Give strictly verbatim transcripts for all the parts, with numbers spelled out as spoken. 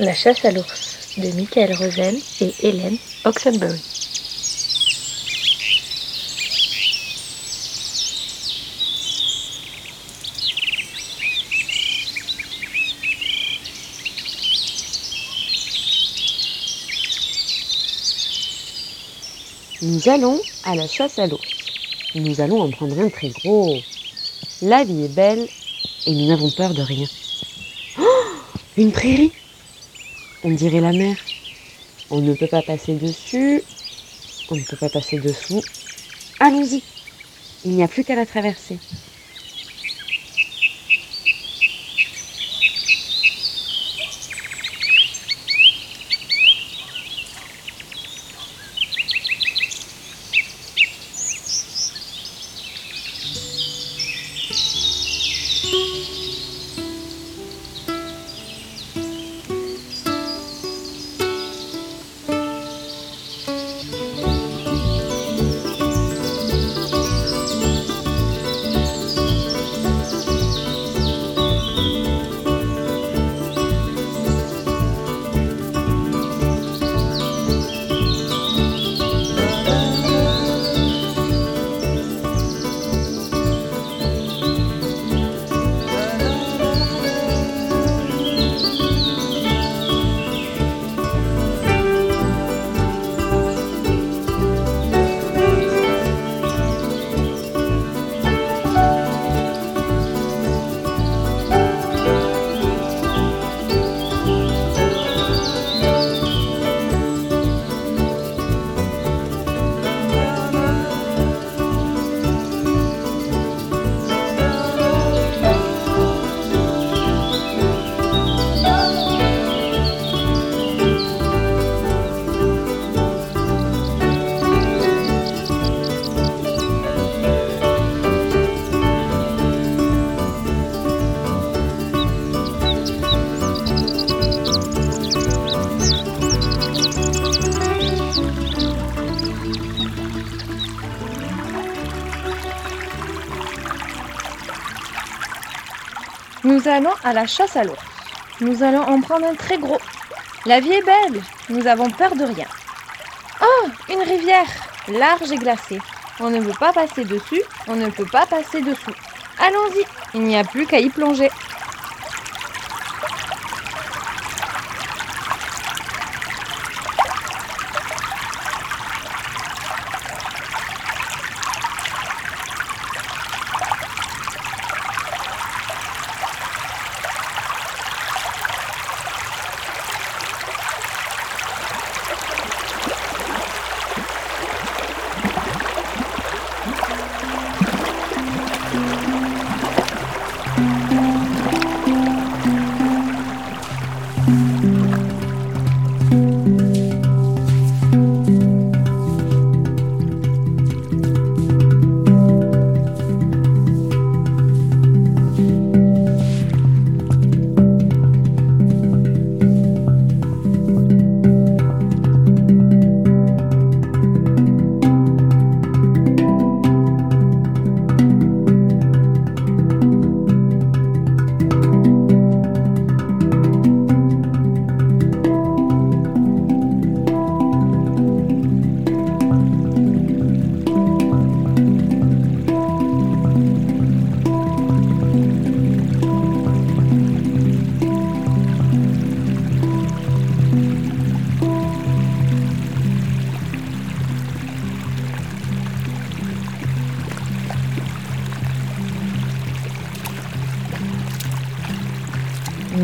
La chasse à l'ours de Mickaël Rosen et Hélène Oxenbury. Nous allons à la chasse à l'ours. Nous allons en prendre un très gros. La vie est belle et nous n'avons peur de rien. Oh, une prairie! On dirait la mer. On ne peut pas passer dessus, on ne peut pas passer dessous. Allons-y, il n'y a plus qu'à la traverser. Nous allons à la chasse à l'ours. Nous allons en prendre un très gros. La vie est belle, nous avons peur de rien. Oh, une rivière, large et glacée. On ne peut pas passer dessus, on ne peut pas passer dessous. Allons-y, il n'y a plus qu'à y plonger.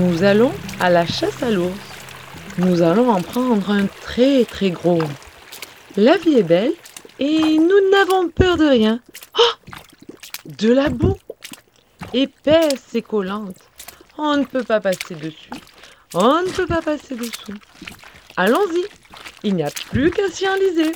Nous allons à la chasse à l'ours. Nous allons en prendre un très très gros. La vie est belle et nous n'avons peur de rien. Oh ! De la boue, épaisse et collante. On ne peut pas passer dessus, on ne peut pas passer dessous. Allons-y, il n'y a plus qu'à s'y enliser.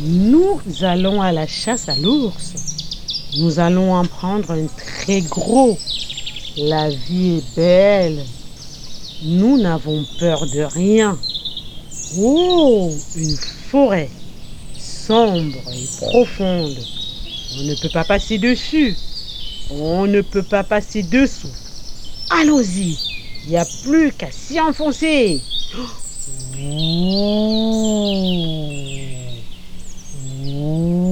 Nous allons à la chasse à l'ours. Nous allons en prendre un très gros. La vie est belle. Nous n'avons peur de rien. Oh, une forêt sombre et profonde. On ne peut pas passer dessus. On ne peut pas passer dessous. Allons-y. Il n'y a plus qu'à s'y enfoncer. Ouh. Ouh. Ouh.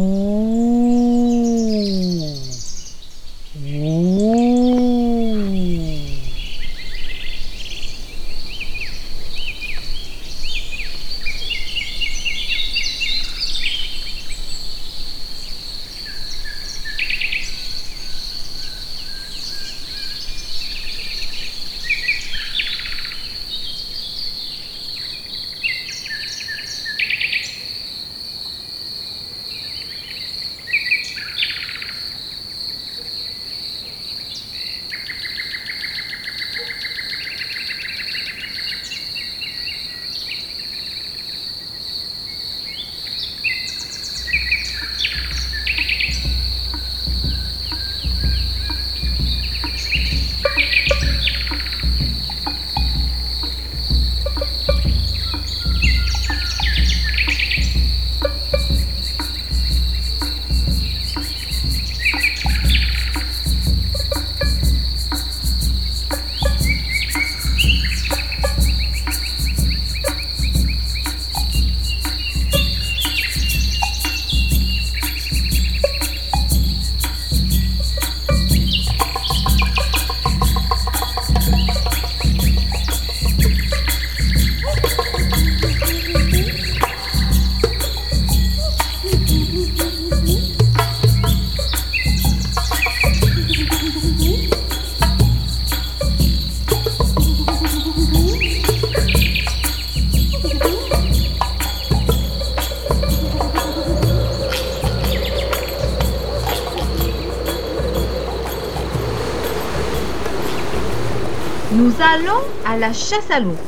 Nous allons à la chasse à l'ours.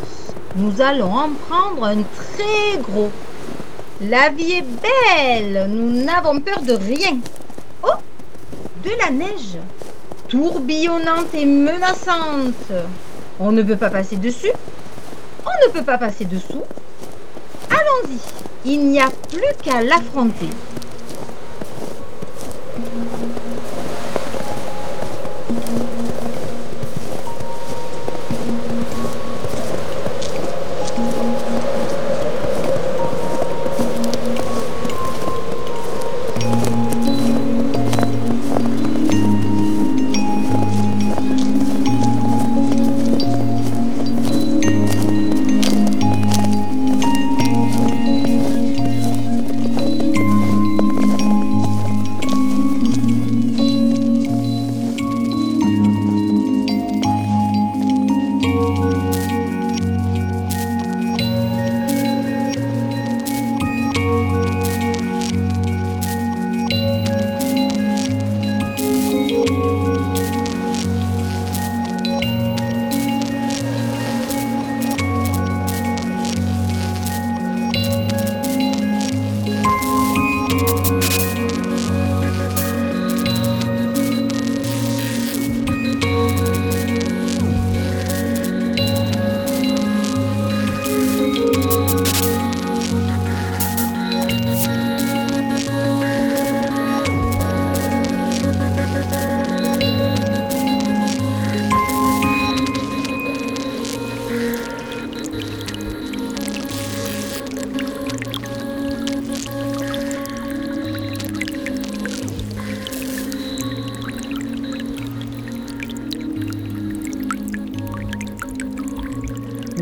Nous allons en prendre un très gros. La vie est belle, nous n'avons peur de rien. Oh, de la neige, tourbillonnante et menaçante. On ne peut pas passer dessus, on ne peut pas passer dessous. Allons-y, il n'y a plus qu'à l'affronter.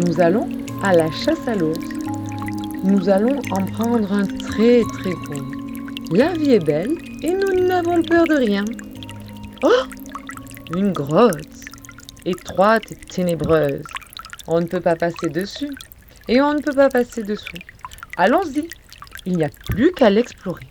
Nous allons à la chasse à l'ours. Nous allons en prendre un très très gros. La vie est belle et nous n'avons peur de rien. Oh! Une grotte, étroite et ténébreuse. On ne peut pas passer dessus et on ne peut pas passer dessous. Allons-y, il n'y a plus qu'à l'explorer.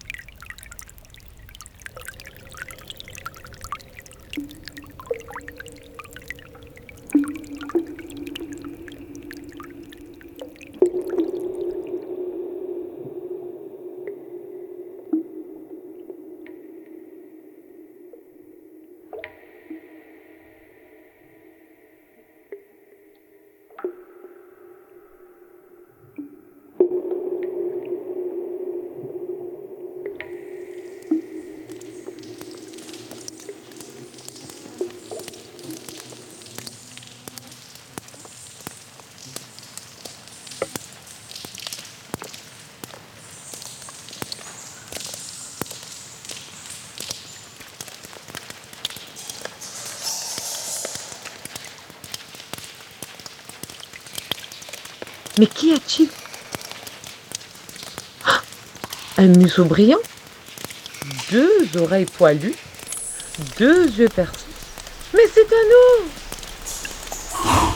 Mais qu'y a-t-il? Ah, un museau brillant, deux oreilles poilues, deux yeux percés. Mais c'est un ours!